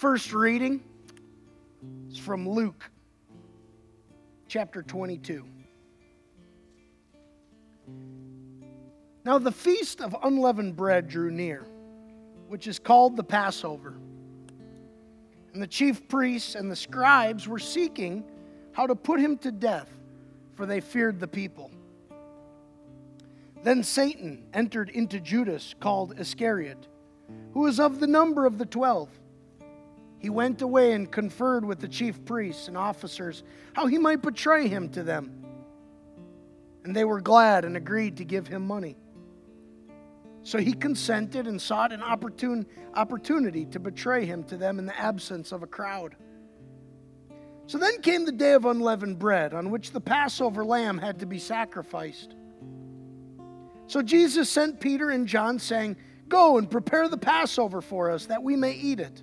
first reading is from Luke chapter 22. Now the feast of unleavened bread drew near, which is called the Passover. And the chief priests and the scribes were seeking how to put him to death, for they feared the people. Then Satan entered into Judas, called Iscariot, who was of the number of the 12. He went away and conferred with the chief priests and officers how he might betray him to them. And they were glad and agreed to give him money. So he consented and sought an opportunity to betray him to them in the absence of a crowd. So then came the day of unleavened bread, on which the Passover lamb had to be sacrificed. So Jesus sent Peter and John, saying, "Go and prepare the Passover for us, that we may eat it."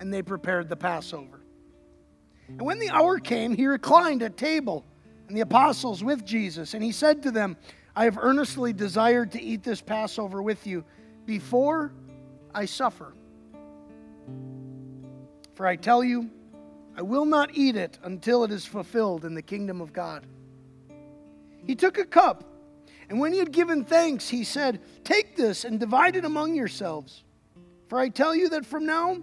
and they prepared the Passover. And when the hour came, he reclined at table, and the apostles with Jesus. And he said to them, "I have earnestly desired to eat this Passover with you before I suffer. For I tell you, I will not eat it until it is fulfilled in the kingdom of God." He took a cup, and when he had given thanks, he said, "Take this and divide it among yourselves. For I tell you that from now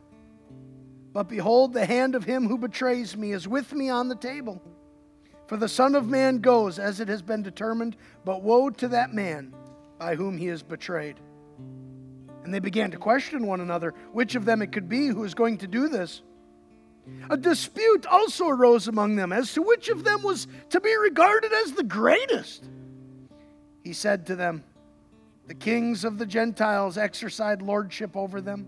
But behold, the hand of him who betrays me is with me on the table. For the Son of Man goes as it has been determined, but woe to that man by whom he is betrayed." And they began to question one another, which of them it could be who is going to do this. A dispute also arose among them as to which of them was to be regarded as the greatest. He said to them, "The kings of the Gentiles exercise lordship over them,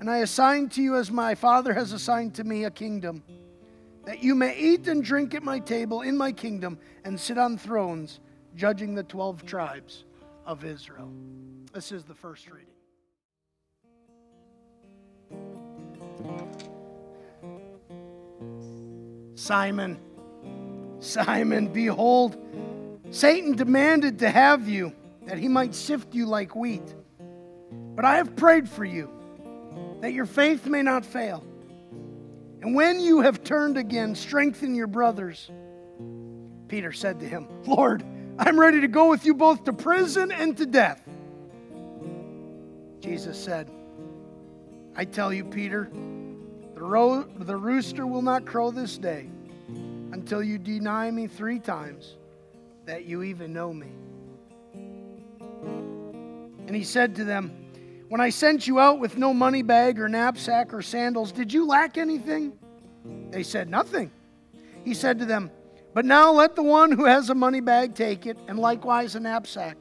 and I assign to you as my Father has assigned to me a kingdom, that you may eat and drink at my table in my kingdom and sit on thrones, judging the 12 tribes of Israel." This is the first reading. "Simon, Simon, behold, Satan demanded to have you, that he might sift you like wheat. But I have prayed for you, that your faith may not fail. And when you have turned again, strengthen your brothers." Peter said to him, "Lord, I'm ready to go with you both to prison and to death." Jesus said, "I tell you, Peter, the rooster will not crow this day until you deny me 3 times that you even know me." And he said to them, "When I sent you out with no money bag or knapsack or sandals, did you lack anything?" They said, "Nothing." He said to them, "But now let the one who has a money bag take it, and likewise a knapsack.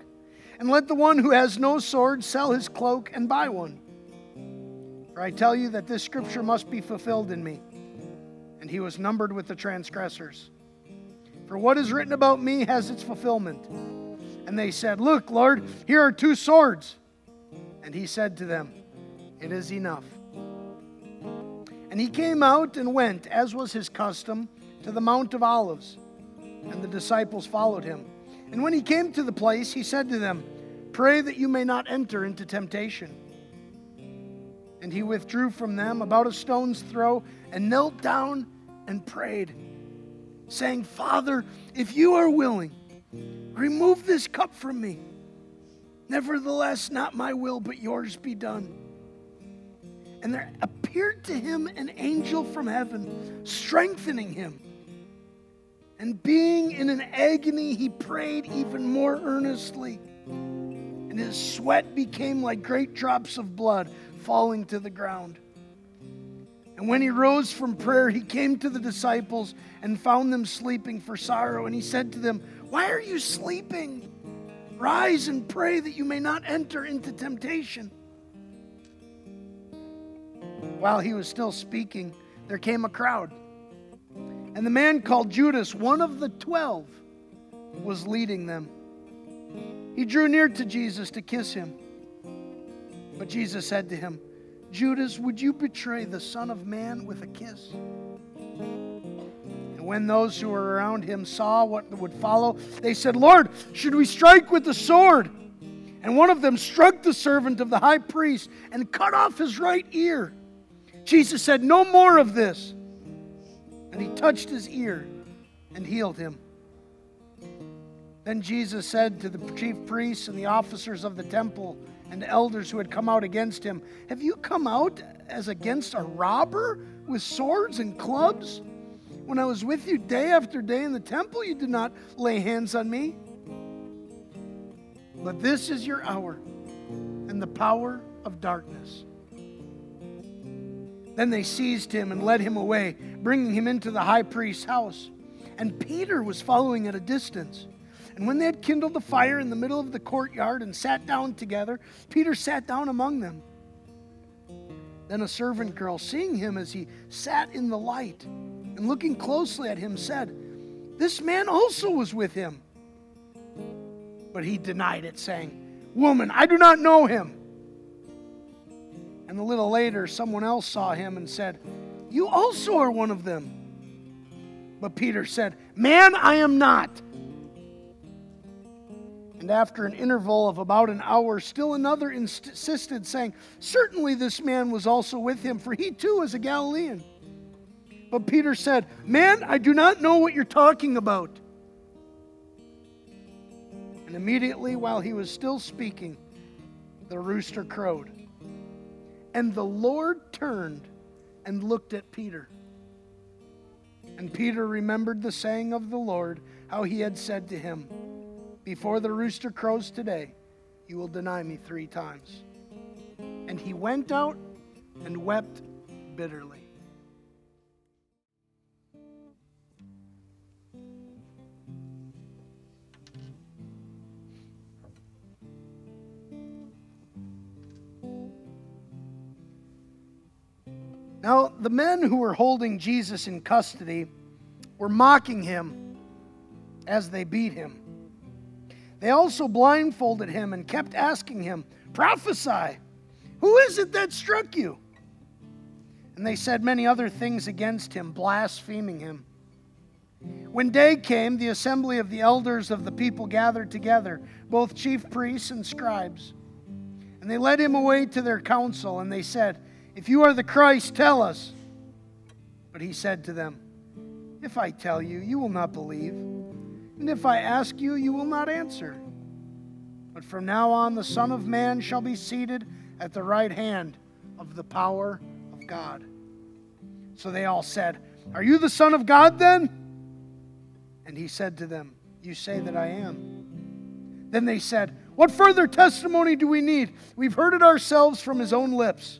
And let the one who has no sword sell his cloak and buy one. For I tell you that this scripture must be fulfilled in me." And he was numbered with the transgressors. "For what is written about me has its fulfillment." And they said, "Look, Lord, here are 2 swords. And he said to them, "It is enough." And he came out and went, as was his custom, to the Mount of Olives. and the disciples followed him. And when he came to the place, he said to them, "Pray that you may not enter into temptation." And he withdrew from them about a stone's throw and knelt down and prayed, saying, "Father, if you are willing, remove this cup from me. Nevertheless, not my will, but yours be done." And there appeared to him an angel from heaven, strengthening him. And being in an agony, he prayed even more earnestly. And his sweat became like great drops of blood falling to the ground. And when he rose from prayer, he came to the disciples and found them sleeping for sorrow. And he said to them, "Why are you sleeping? Rise and pray that you may not enter into temptation." While he was still speaking, there came a crowd. And the man called Judas, one of the 12, was leading them. He drew near to Jesus to kiss him. But Jesus said to him, "Judas, would you betray the Son of Man with a kiss?" And when those who were around him saw what would follow, they said, "Lord, should we strike with the sword?" And one of them struck the servant of the high priest and cut off his right ear. Jesus said, "No more of this." And he touched his ear and healed him. Then Jesus said to the chief priests and the officers of the temple and the elders who had come out against him, "Have you come out as against a robber with swords and clubs? When I was with you day after day in the temple, you did not lay hands on me. But this is your hour and the power of darkness." Then they seized him and led him away, bringing him into the high priest's house. And Peter was following at a distance. And when they had kindled a fire in the middle of the courtyard and sat down together, Peter sat down among them. Then a servant girl, seeing him as he sat in the light and looking closely at him, said, "This man also was with him." But he denied it, saying, "Woman, I do not know him." And a little later, someone else saw him and said, "You also are one of them." But Peter said, "Man, I am not." And after an interval of about an hour, still another insisted, saying, "Certainly this man was also with him, for he too is a Galilean." But Peter said, "Man, I do not know what you're talking about." And immediately, while he was still speaking, the rooster crowed. And the Lord turned and looked at Peter. And Peter remembered the saying of the Lord, how he had said to him, "Before the rooster crows today, you will deny me 3 times. And he went out and wept bitterly. Now, the men who were holding Jesus in custody were mocking him as they beat him. They also blindfolded him and kept asking him, "Prophesy, who is it that struck you?" And they said many other things against him, blaspheming him. When day came, the assembly of the elders of the people gathered together, both chief priests and scribes. And they led him away to their council, and they said, "If you are the Christ, tell us." But he said to them, "If I tell you, you will not believe. And if I ask you, you will not answer. But from now on, the Son of Man shall be seated at the right hand of the power of God." So they all said, "Are you the Son of God then?" And he said to them, "You say that I am." Then they said, "What further testimony do we need? We've heard it ourselves from his own lips."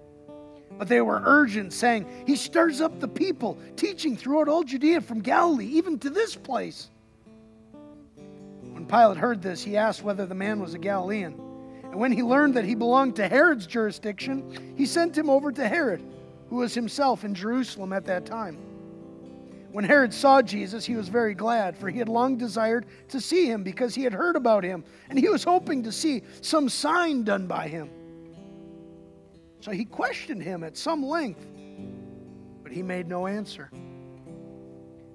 But they were urgent, saying, "He stirs up the people, teaching throughout all Judea from Galilee, even to this place." Pilate heard this, he asked whether the man was a Galilean. And when he learned that he belonged to Herod's jurisdiction, he sent him over to Herod, who was himself in Jerusalem at that time. When Herod saw Jesus, he was very glad, for he had long desired to see him because he had heard about him, and he was hoping to see some sign done by him. So he questioned him at some length, but he made no answer.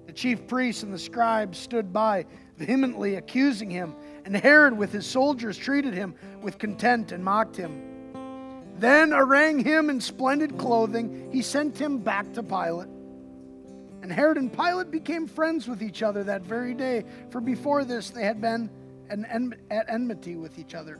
The chief priests and the scribes stood by, vehemently accusing him, and Herod with his soldiers treated him with contempt and mocked him. Then, arraying him in splendid clothing, he sent him back to Pilate. And Herod and Pilate became friends with each other that very day, for before this they had been at enmity with each other.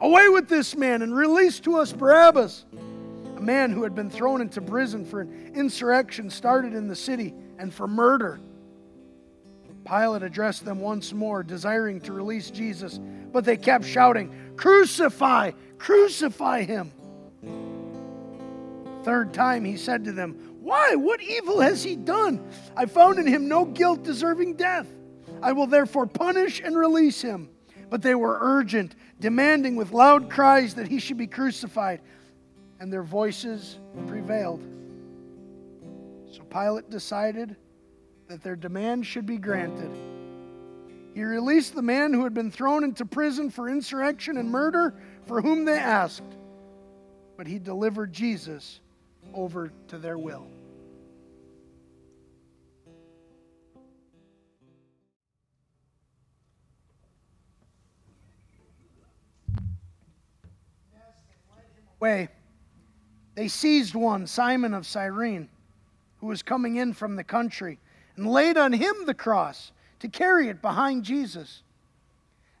"Away with this man and release to us Barabbas," a man who had been thrown into prison for an insurrection started in the city and for murder. Pilate addressed them once more, desiring to release Jesus, but they kept shouting, "Crucify! Crucify him!" Third time he said to them, "Why? What evil has he done? I found in him no guilt deserving death. I will therefore punish and release him." But they were urgent, demanding with loud cries that he should be crucified, and their voices prevailed. So Pilate decided that their demand should be granted. He released the man who had been thrown into prison for insurrection and murder, for whom they asked, but he delivered Jesus over to their will. Way, they seized one, Simon of Cyrene, who was coming in from the country, and laid on him the cross to carry it behind Jesus.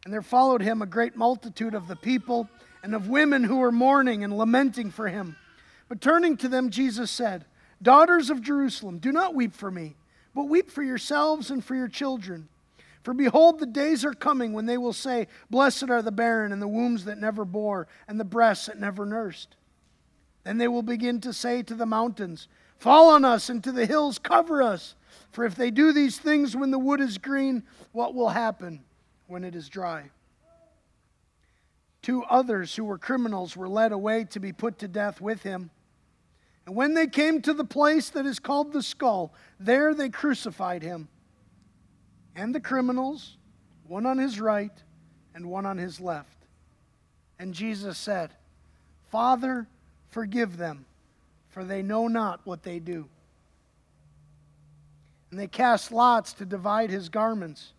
And there followed him a great multitude of the people and of women who were mourning and lamenting for him. But turning to them, Jesus said, "Daughters of Jerusalem, do not weep for me, but weep for yourselves and for your children. For behold, the days are coming when they will say, 'Blessed are the barren and the wombs that never bore and the breasts that never nursed.' Then they will begin to say to the mountains, 'Fall on us,' and to the hills, 'Cover us.' For if they do these things when the wood is green, what will happen when it is dry?" 2 others who were criminals were led away to be put to death with him. And when they came to the place that is called the Skull, there they crucified him and the criminals, one on his right and one on his left. And Jesus said, "Father, forgive them, for they know not what they do." And they cast lots to divide his garments.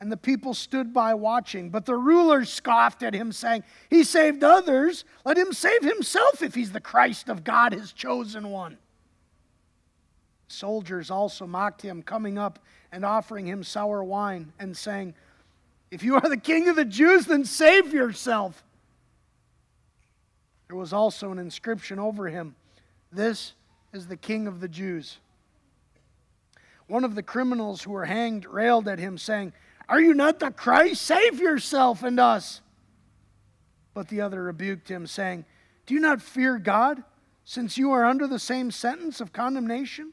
And the people stood by watching. But the rulers scoffed at him, saying, "He saved others. Let him save himself if he's the Christ of God, his chosen one." Soldiers also mocked him, coming up and offering him sour wine and saying, "If you are the King of the Jews, then save yourself." There was also an inscription over him, "This is the King of the Jews." One of the criminals who were hanged railed at him, saying, "Are you not the Christ? Save yourself and us." But the other rebuked him, saying, "Do you not fear God, since you are under the same sentence of condemnation?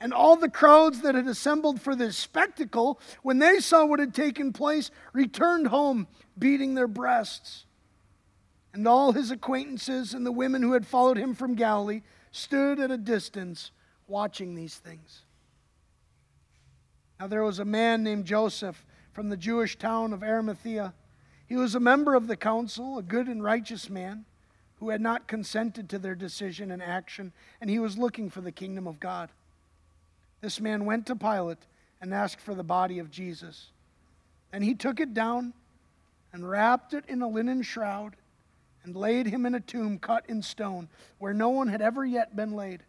And all the crowds that had assembled for this spectacle, when they saw what had taken place, returned home, beating their breasts. And all his acquaintances and the women who had followed him from Galilee stood at a distance watching these things. Now there was a man named Joseph from the Jewish town of Arimathea. He was a member of the council, a good and righteous man who had not consented to their decision and action, and he was looking for the kingdom of God. This man went to Pilate and asked for the body of Jesus. And he took it down and wrapped it in a linen shroud and laid him in a tomb cut in stone where no one had ever yet been laid.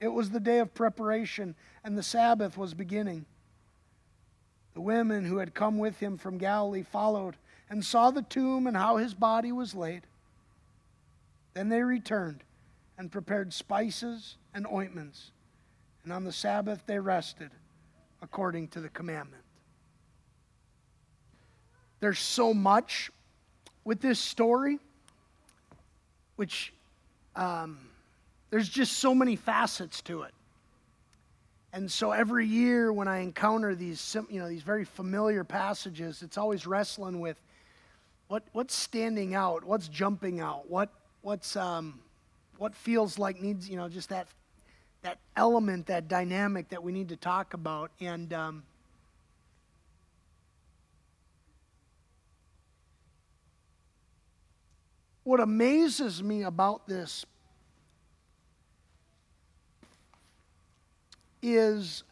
It was the day of preparation, and the Sabbath was beginning. The women who had come with him from Galilee followed and saw the tomb and how his body was laid. Then they returned and prepared spices and ointments. And on the Sabbath they rested according to the commandment. There's so much with this story, which there's just so many facets to it. And so every year when I encounter these, these very familiar passages, it's always wrestling with what's standing out, what's jumping out, what feels like needs, just that element, that dynamic that we need to talk about. And what amazes me about this is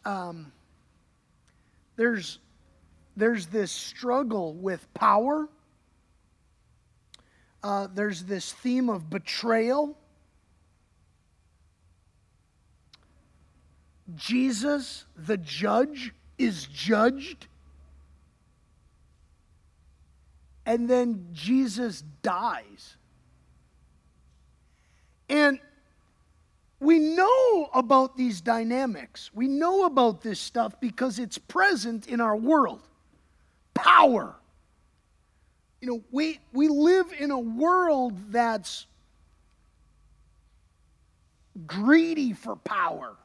there's this struggle with power. There's this theme of betrayal. Jesus, the judge, is judged. And then Jesus dies. And we know about these dynamics. We know about this stuff because it's present in our world. Power. We live in a world that's greedy for power.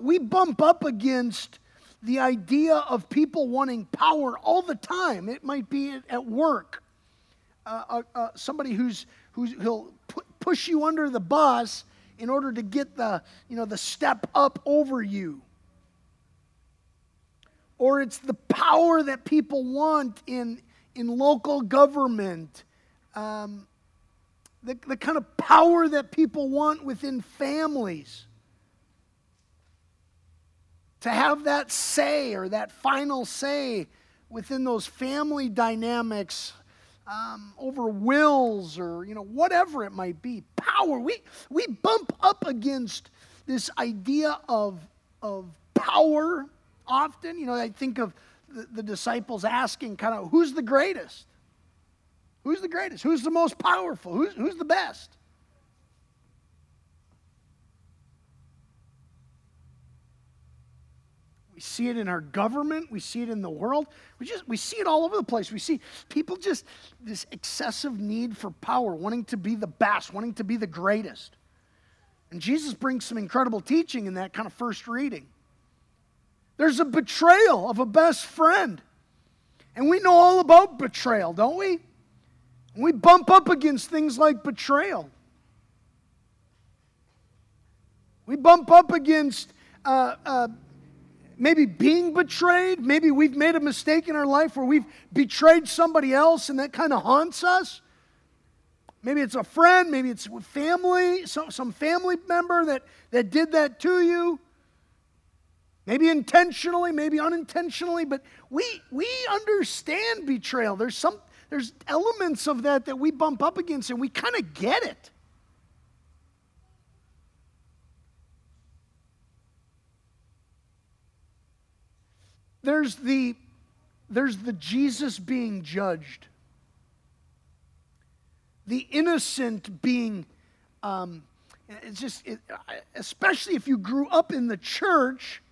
We bump up against the idea of people wanting power all the time. It might be at work. Somebody who'll push you under the bus in order to get the step up over you. Or it's the power that people want in local government. The kind of power that people want within families. To have that say or that final say within those family dynamics over wills or whatever it might be. Power. We bump up against this idea of power often. I think of the disciples asking kind of, who's the greatest? Who's the greatest? Who's the most powerful? Who's the best? We see it in our government. We see it in the world. We see it all over the place. We see people just this excessive need for power, wanting to be the best, wanting to be the greatest. And Jesus brings some incredible teaching in that kind of first reading. There's a betrayal of a best friend. And we know all about betrayal, don't we? And we bump up against things like betrayal. We bump up against maybe being betrayed, maybe we've made a mistake in our life where we've betrayed somebody else and that kind of haunts us. Maybe it's a friend, maybe it's family, some family member that did that to you. Maybe intentionally, maybe unintentionally, but we understand betrayal. There's elements of that we bump up against and we kind of get it. There's the Jesus being judged, the innocent being, especially if you grew up in the church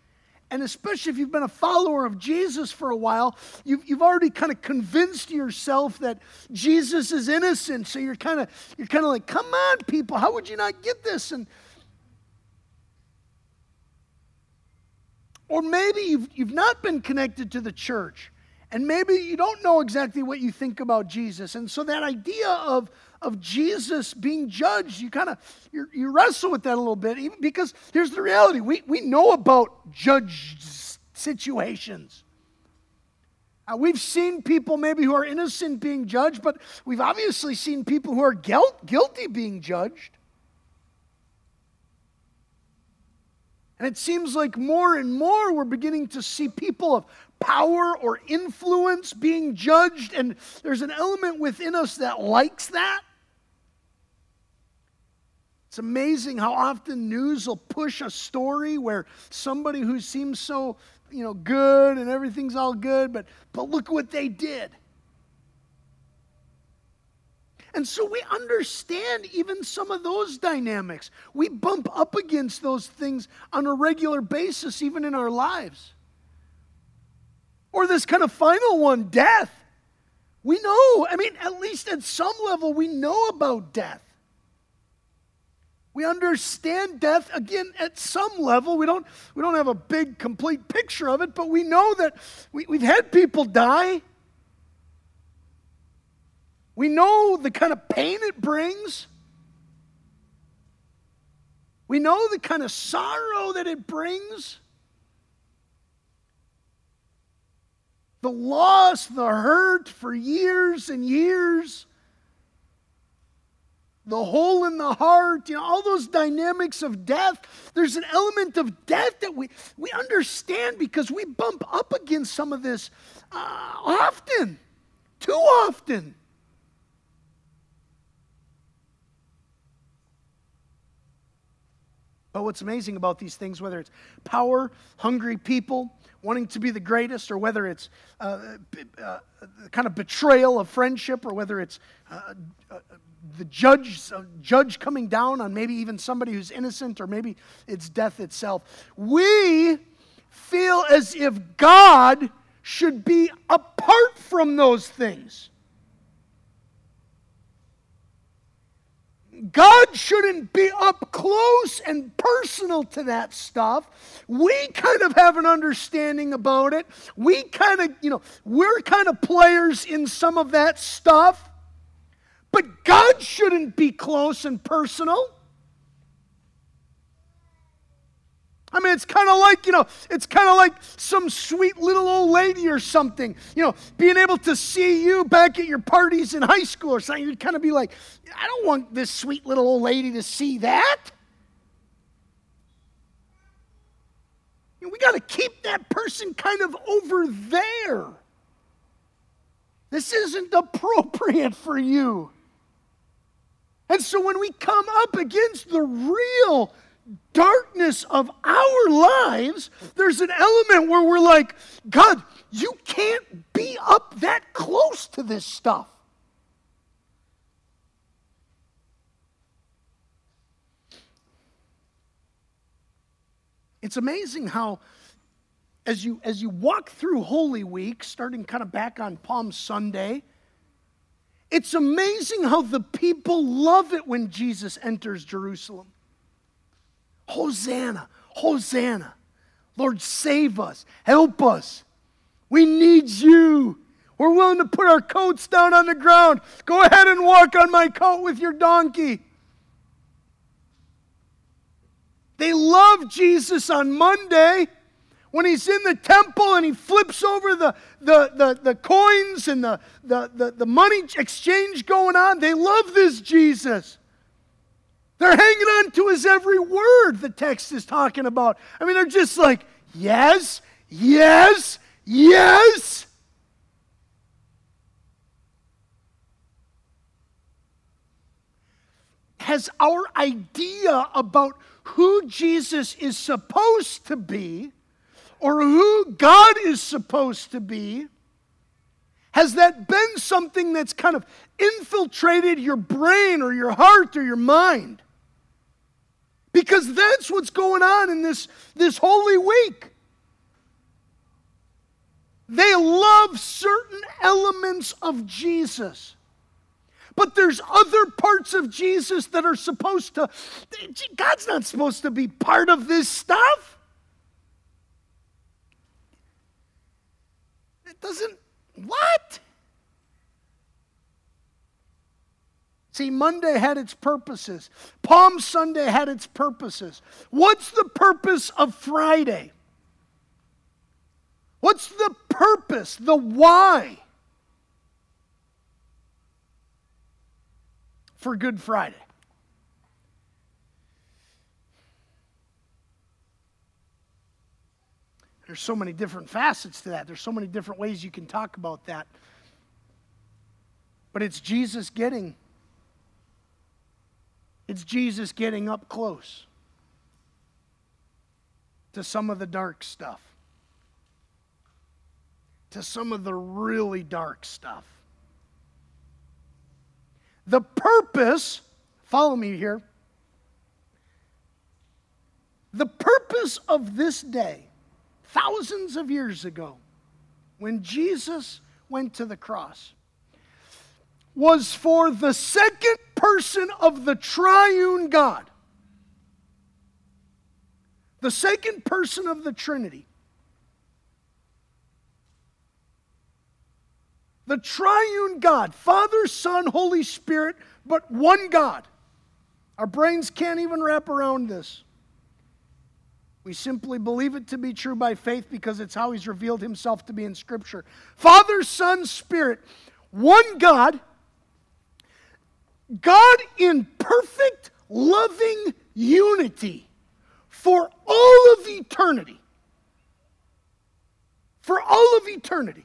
and especially if you've been a follower of Jesus for a while, you've already kind of convinced yourself that Jesus is innocent. So you're kind of like, come on, people, how would you not get this? And or maybe you've not been connected to the church, and maybe you don't know exactly what you think about Jesus. And so that idea of Jesus being judged, you wrestle with that a little bit, even because here's the reality. We know about judged situations. We've seen people maybe who are innocent being judged, but we've obviously seen people who are guilty being judged. And it seems like more and more we're beginning to see people of power or influence being judged, and there's an element within us that likes that. It's amazing how often news will push a story where somebody who seems so, good and everything's all good, but look what they did. And so we understand even some of those dynamics. We bump up against those things on a regular basis, even in our lives. Or this kind of final one, death. We know, at least at some level, we know about death. We understand death, again, at some level. We don't have a big, complete picture of it, but we know that we've had people die. We know the kind of pain it brings. We know the kind of sorrow that it brings. The loss, the hurt for years and years. The hole in the heart, all those dynamics of death. There's an element of death that we understand because we bump up against some of this often, too often. But what's amazing about these things, whether it's power, hungry people, wanting to be the greatest, or whether it's the kind of betrayal of friendship, or whether it's the judge coming down on maybe even somebody who's innocent, or maybe it's death itself, we feel as if God should be apart from those things. God shouldn't be up close and personal to that stuff. We kind of have an understanding about it. We kind of, we're kind of players in some of that stuff. But God shouldn't be close and personal. It's kind of like, some sweet little old lady or something, being able to see you back at your parties in high school or something. You'd kind of be like, I don't want this sweet little old lady to see that. We got to keep that person kind of over there. This isn't appropriate for you. And so when we come up against the real darkness of our lives, there's an element where we're like, God, you can't be up that close to this stuff. It's amazing how as you walk through Holy Week, starting kind of back on Palm Sunday, it's amazing how the people love it when Jesus enters Jerusalem. Hosanna, Hosanna. Lord, save us. Help us. We need you. We're willing to put our coats down on the ground. Go ahead and walk on my coat with your donkey. They love Jesus on Monday when he's in the temple and he flips over the coins and the money exchange going on. They love this Jesus. They're hanging on to his every word the text is talking about. They're just like, yes, yes, yes. Has our idea about who Jesus is supposed to be or who God is supposed to be, has that been something that's kind of infiltrated your brain or your heart or your mind? Because that's what's going on in this Holy Week. They love certain elements of Jesus. But there's other parts of Jesus that are supposed to, God's not supposed to be part of this stuff. It doesn't, what? See, Monday had its purposes. Palm Sunday had its purposes. What's the purpose of Friday? What's the purpose, the why for Good Friday? There's so many different facets to that. There's so many different ways you can talk about that. But it's Jesus getting up close to some of the dark stuff. To some of the really dark stuff. The purpose, follow me here, the purpose of this day, thousands of years ago, when Jesus went to the cross, was for the second person of the triune God, the second person of the Trinity, the triune God, Father, Son, Holy Spirit, but one God. Our brains can't even wrap around this. We simply believe it to be true by faith because it's how he's revealed himself to be in Scripture. Father, Son, Spirit, one God, God in perfect loving unity for all of eternity. For all of eternity.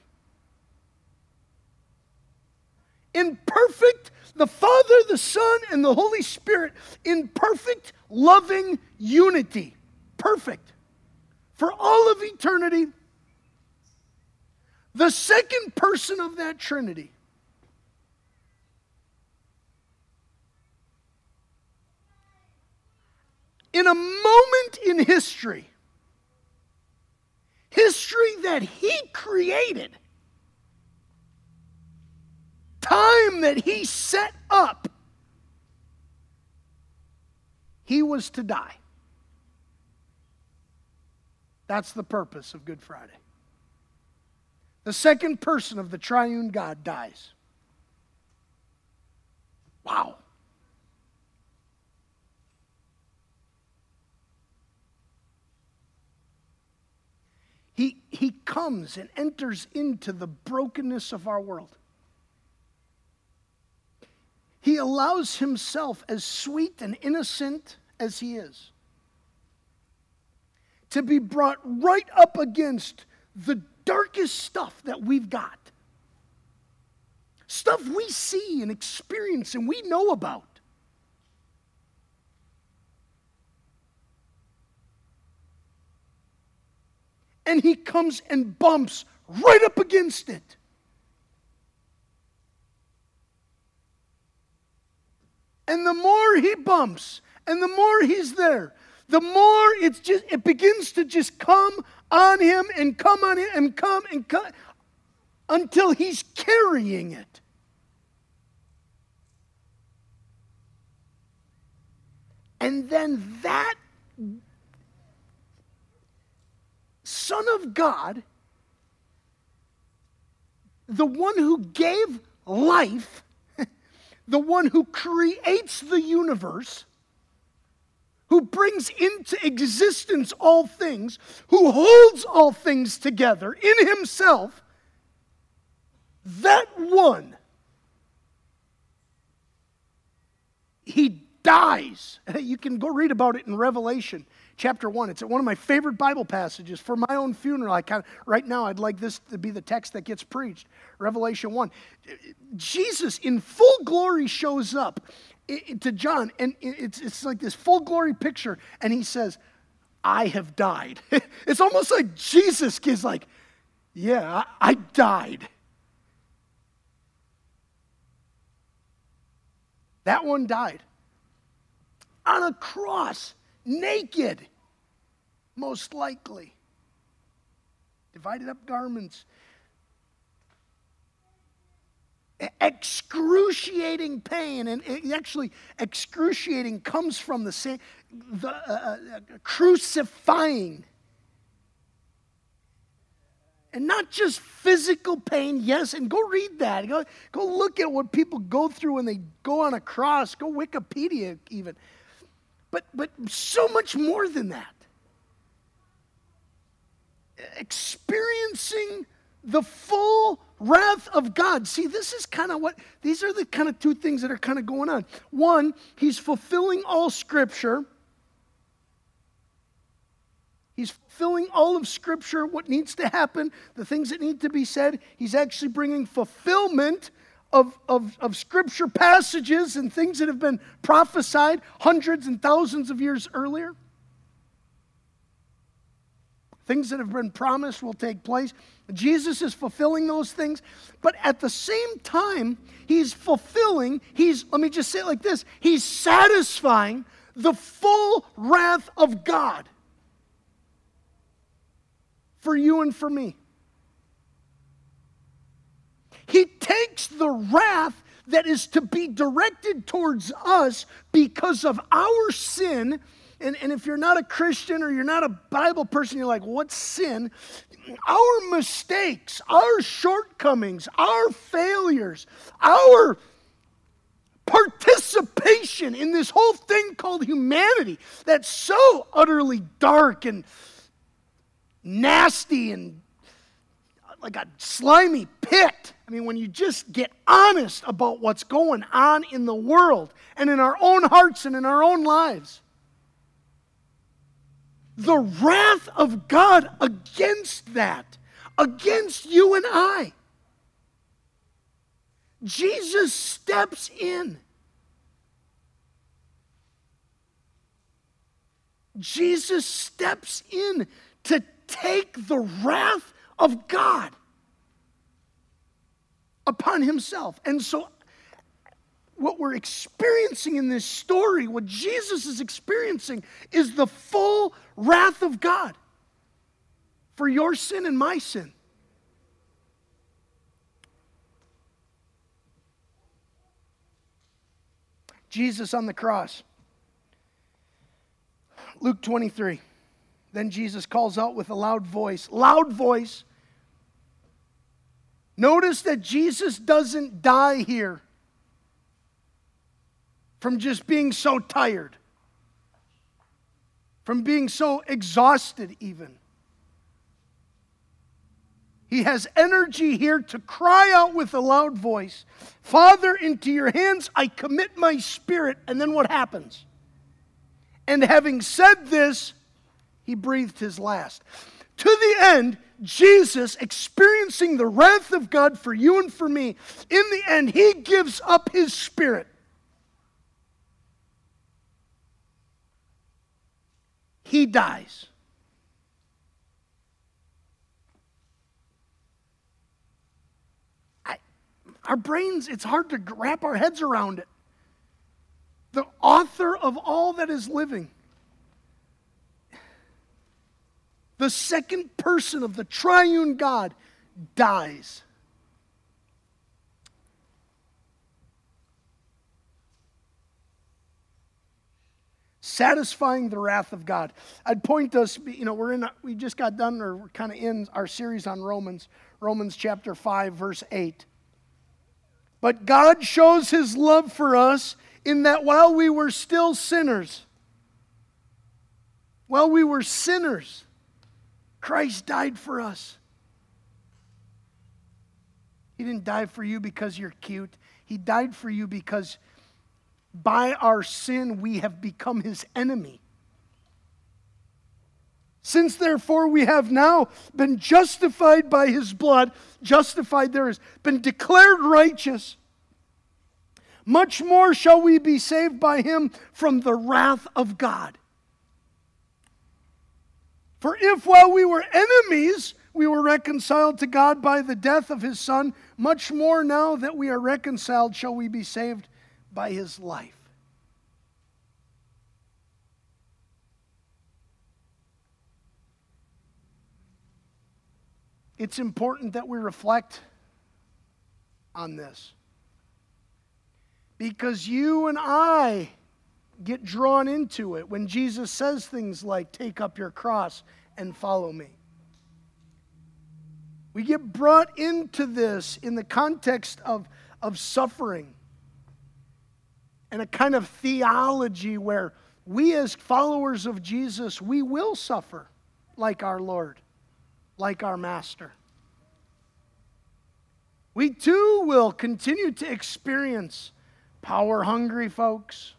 In perfect, the Father, the Son, and the Holy Spirit, in perfect loving unity. Perfect. For all of eternity, the second person of that Trinity. In a moment in history, history that he created, time that he set up, he was to die. That's the purpose of Good Friday. The second person of the triune God dies. Wow. He comes and enters into the brokenness of our world. He allows himself, as sweet and innocent as he is, to be brought right up against the darkest stuff that we've got. Stuff we see and experience and we know about. And he comes and bumps right up against it. And the more he bumps, and the more he's there, the more it begins to just come on him and come on him and come until he's carrying it. And then that Son of God, the one who gave life, the one who creates the universe, who brings into existence all things, who holds all things together in himself, that one, he dies. You can go read about it in Revelation chapter 1. It's one of my favorite Bible passages for my own funeral. Right now, I'd like this to be the text that gets preached. Revelation 1. Jesus in full glory shows up to John, and it's like this full glory picture, and he says, I have died. It's almost like Jesus is like, yeah, I died. That one died. On a cross, naked, most likely. divided up garments. Excruciating pain, and actually excruciating comes from the same, crucifying. And not just physical pain, yes, and go read that. Go look at what people go through when they go on a cross. Go Wikipedia even. But so much more than that. Experiencing the full wrath of God. See, this is kind of what, these are the kind of two things that are kind of going on. One, he's fulfilling all Scripture. He's fulfilling all of Scripture, what needs to happen, the things that need to be said. He's actually bringing fulfillment of Scripture passages and things that have been prophesied hundreds and thousands of years earlier. Things that have been promised will take place. Jesus is fulfilling those things. But at the same time, he's fulfilling, let me just say it like this, he's satisfying the full wrath of God. For you and for me. He takes the wrath that is to be directed towards us because of our sin. And if you're not a Christian or you're not a Bible person, you're like, what's sin? Our mistakes, our shortcomings, our failures, our participation in this whole thing called humanity that's so utterly dark and nasty and like a slimy pit. I mean, when you just get honest about what's going on in the world and in our own hearts and in our own lives. The wrath of God against that, against you and I. Jesus steps in. Jesus steps in to take the wrath of God upon himself. And so what we're experiencing in this story, what Jesus is experiencing, is the full wrath of God for your sin and my sin. Jesus on the cross. Luke 23. Then Jesus calls out with a loud voice. Loud voice. Notice that Jesus doesn't die here from just being so tired, from being so exhausted even. He has energy here to cry out with a loud voice, Father, into your hands I commit my spirit. And then what happens? And having said this, he breathed his last. To the end, Jesus, experiencing the wrath of God for you and for me, in the end, he gives up his spirit. He dies. Our brains, it's hard to wrap our heads around it. The author of all that is living. The second person of the triune God dies. Satisfying the wrath of God. I'd point us, we just got done, or we're kind of in our series on Romans. Romans chapter 5, verse 8. But God shows his love for us in that while we were still sinners, Christ died for us. He didn't die for you because you're cute. He died for you because by our sin we have become his enemy. Since therefore we have now been justified by his blood, justified there is, been declared righteous, much more shall we be saved by him from the wrath of God. For if while we were enemies, we were reconciled to God by the death of his Son, much more now that we are reconciled shall we be saved by his life. it's important that we reflect on this. Because you and I get drawn into it when Jesus says things like, take up your cross and follow me. We get brought into this in the context of suffering and a kind of theology where we as followers of Jesus, we will suffer like our Lord, like our Master. We too will continue to experience power-hungry folks.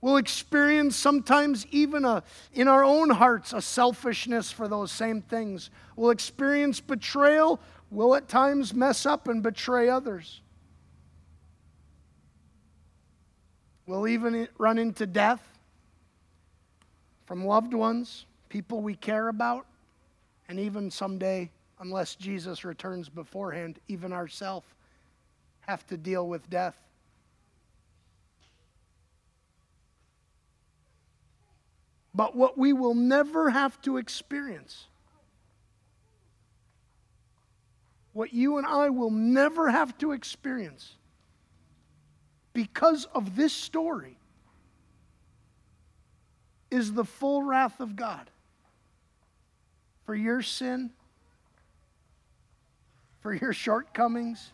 We'll experience sometimes even in our own hearts a selfishness for those same things. We'll experience betrayal. We'll at times mess up and betray others. We'll even run into death from loved ones, people we care about, and even someday, unless Jesus returns beforehand, even ourselves have to deal with death. But what we will never have to experience, what you and I will never have to experience because of this story, is the full wrath of God for your sin, for your shortcomings.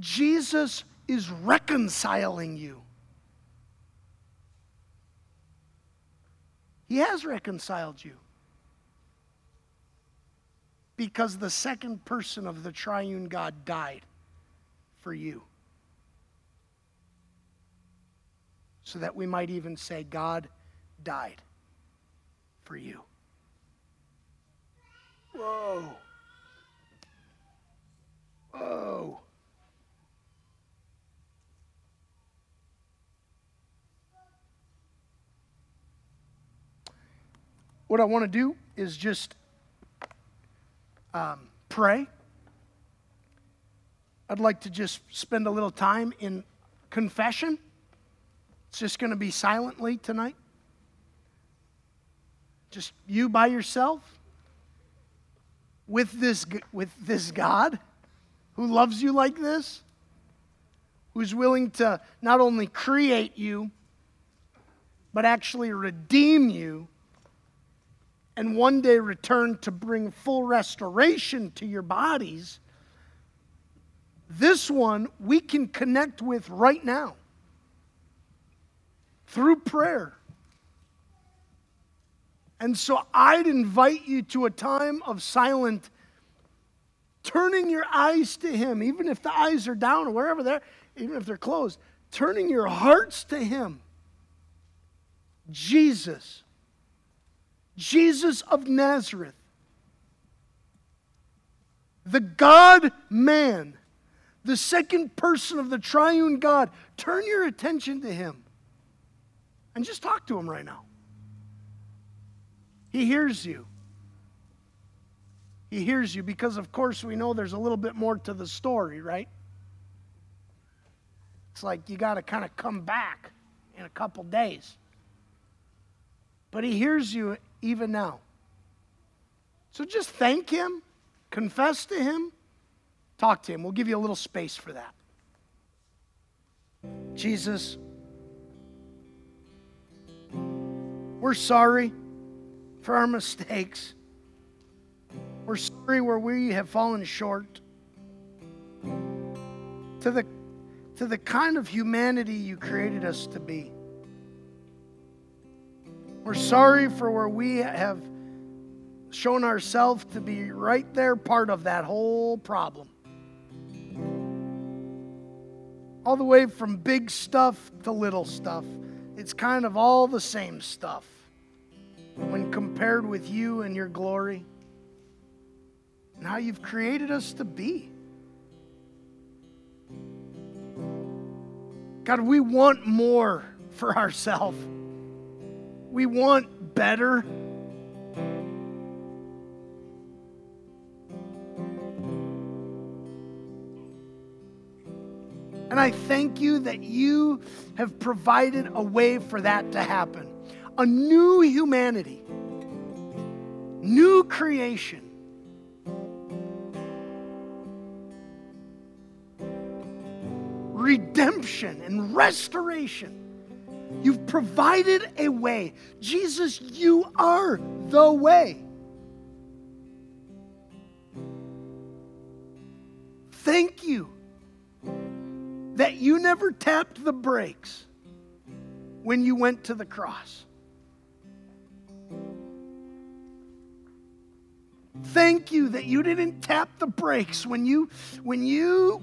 Jesus is reconciling you. He has reconciled you because the second person of the triune God died for you, so that we might even say God died for you. Whoa. Whoa. What I want to do is just pray. I'd like to just spend a little time in confession. It's just going to be silently tonight. Just you by yourself with this God who loves you like this, who's willing to not only create you, but actually redeem you, and one day return to bring full restoration to your bodies. This one we can connect with right now through prayer. And so I'd invite you to a time of silent, turning your eyes to Him, even if the eyes are down or wherever they're, even if they're closed, turning your hearts to Him. Jesus of Nazareth, the God-man, the second person of the triune God, turn your attention to Him and just talk to Him right now. He hears you. He hears you because, of course, we know there's a little bit more to the story, right? It's like you got to kind of come back in a couple days. But He hears you even now. So just thank Him, confess to Him, talk to Him. We'll give you a little space for that. Jesus, we're sorry for our mistakes. We're sorry where we have fallen short to the kind of humanity You created us to be. We're sorry for where we have shown ourselves to be right there, part of that whole problem. All the way from big stuff to little stuff. It's kind of all the same stuff when compared with You and Your glory and how You've created us to be. God, we want more for ourselves. We want better. And I thank You that You have provided a way for that to happen. A new humanity, new creation, redemption and restoration. You've provided a way. Jesus, you are the way. Thank you that you never tapped the brakes when you went to the cross. Thank you that you didn't tap the brakes when you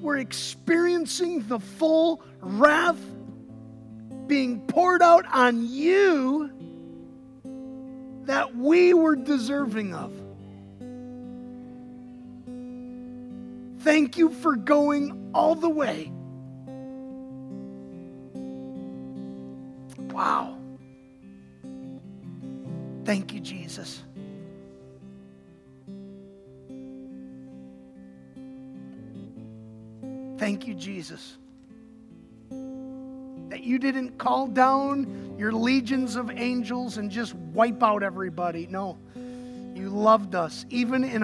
were experiencing the full wrath being poured out on you that we were deserving of. Thank you for going all the way. Wow. Thank you, Jesus. Thank you, Jesus, that you didn't call down your legions of angels and just wipe out everybody. No, you loved us, even in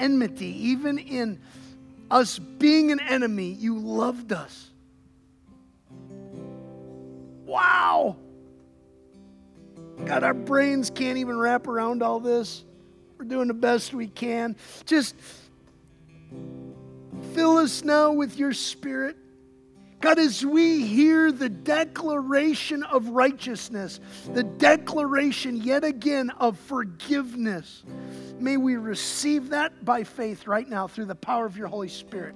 enmity, even in us being an enemy, you loved us. Wow. God, our brains can't even wrap around all this. We're doing the best we can. Just fill us now with your Spirit. God, as we hear the declaration of righteousness, the declaration yet again of forgiveness, may we receive that by faith right now through the power of your Holy Spirit.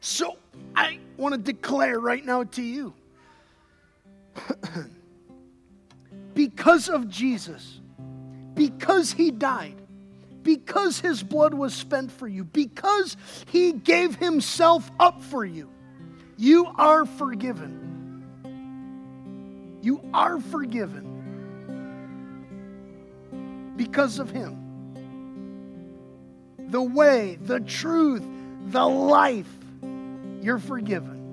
So I want to declare right now to you, because of Jesus, because he died, because his blood was spent for you, because he gave himself up for you, you are forgiven. You are forgiven because of him. The way, the truth, the life, you're forgiven.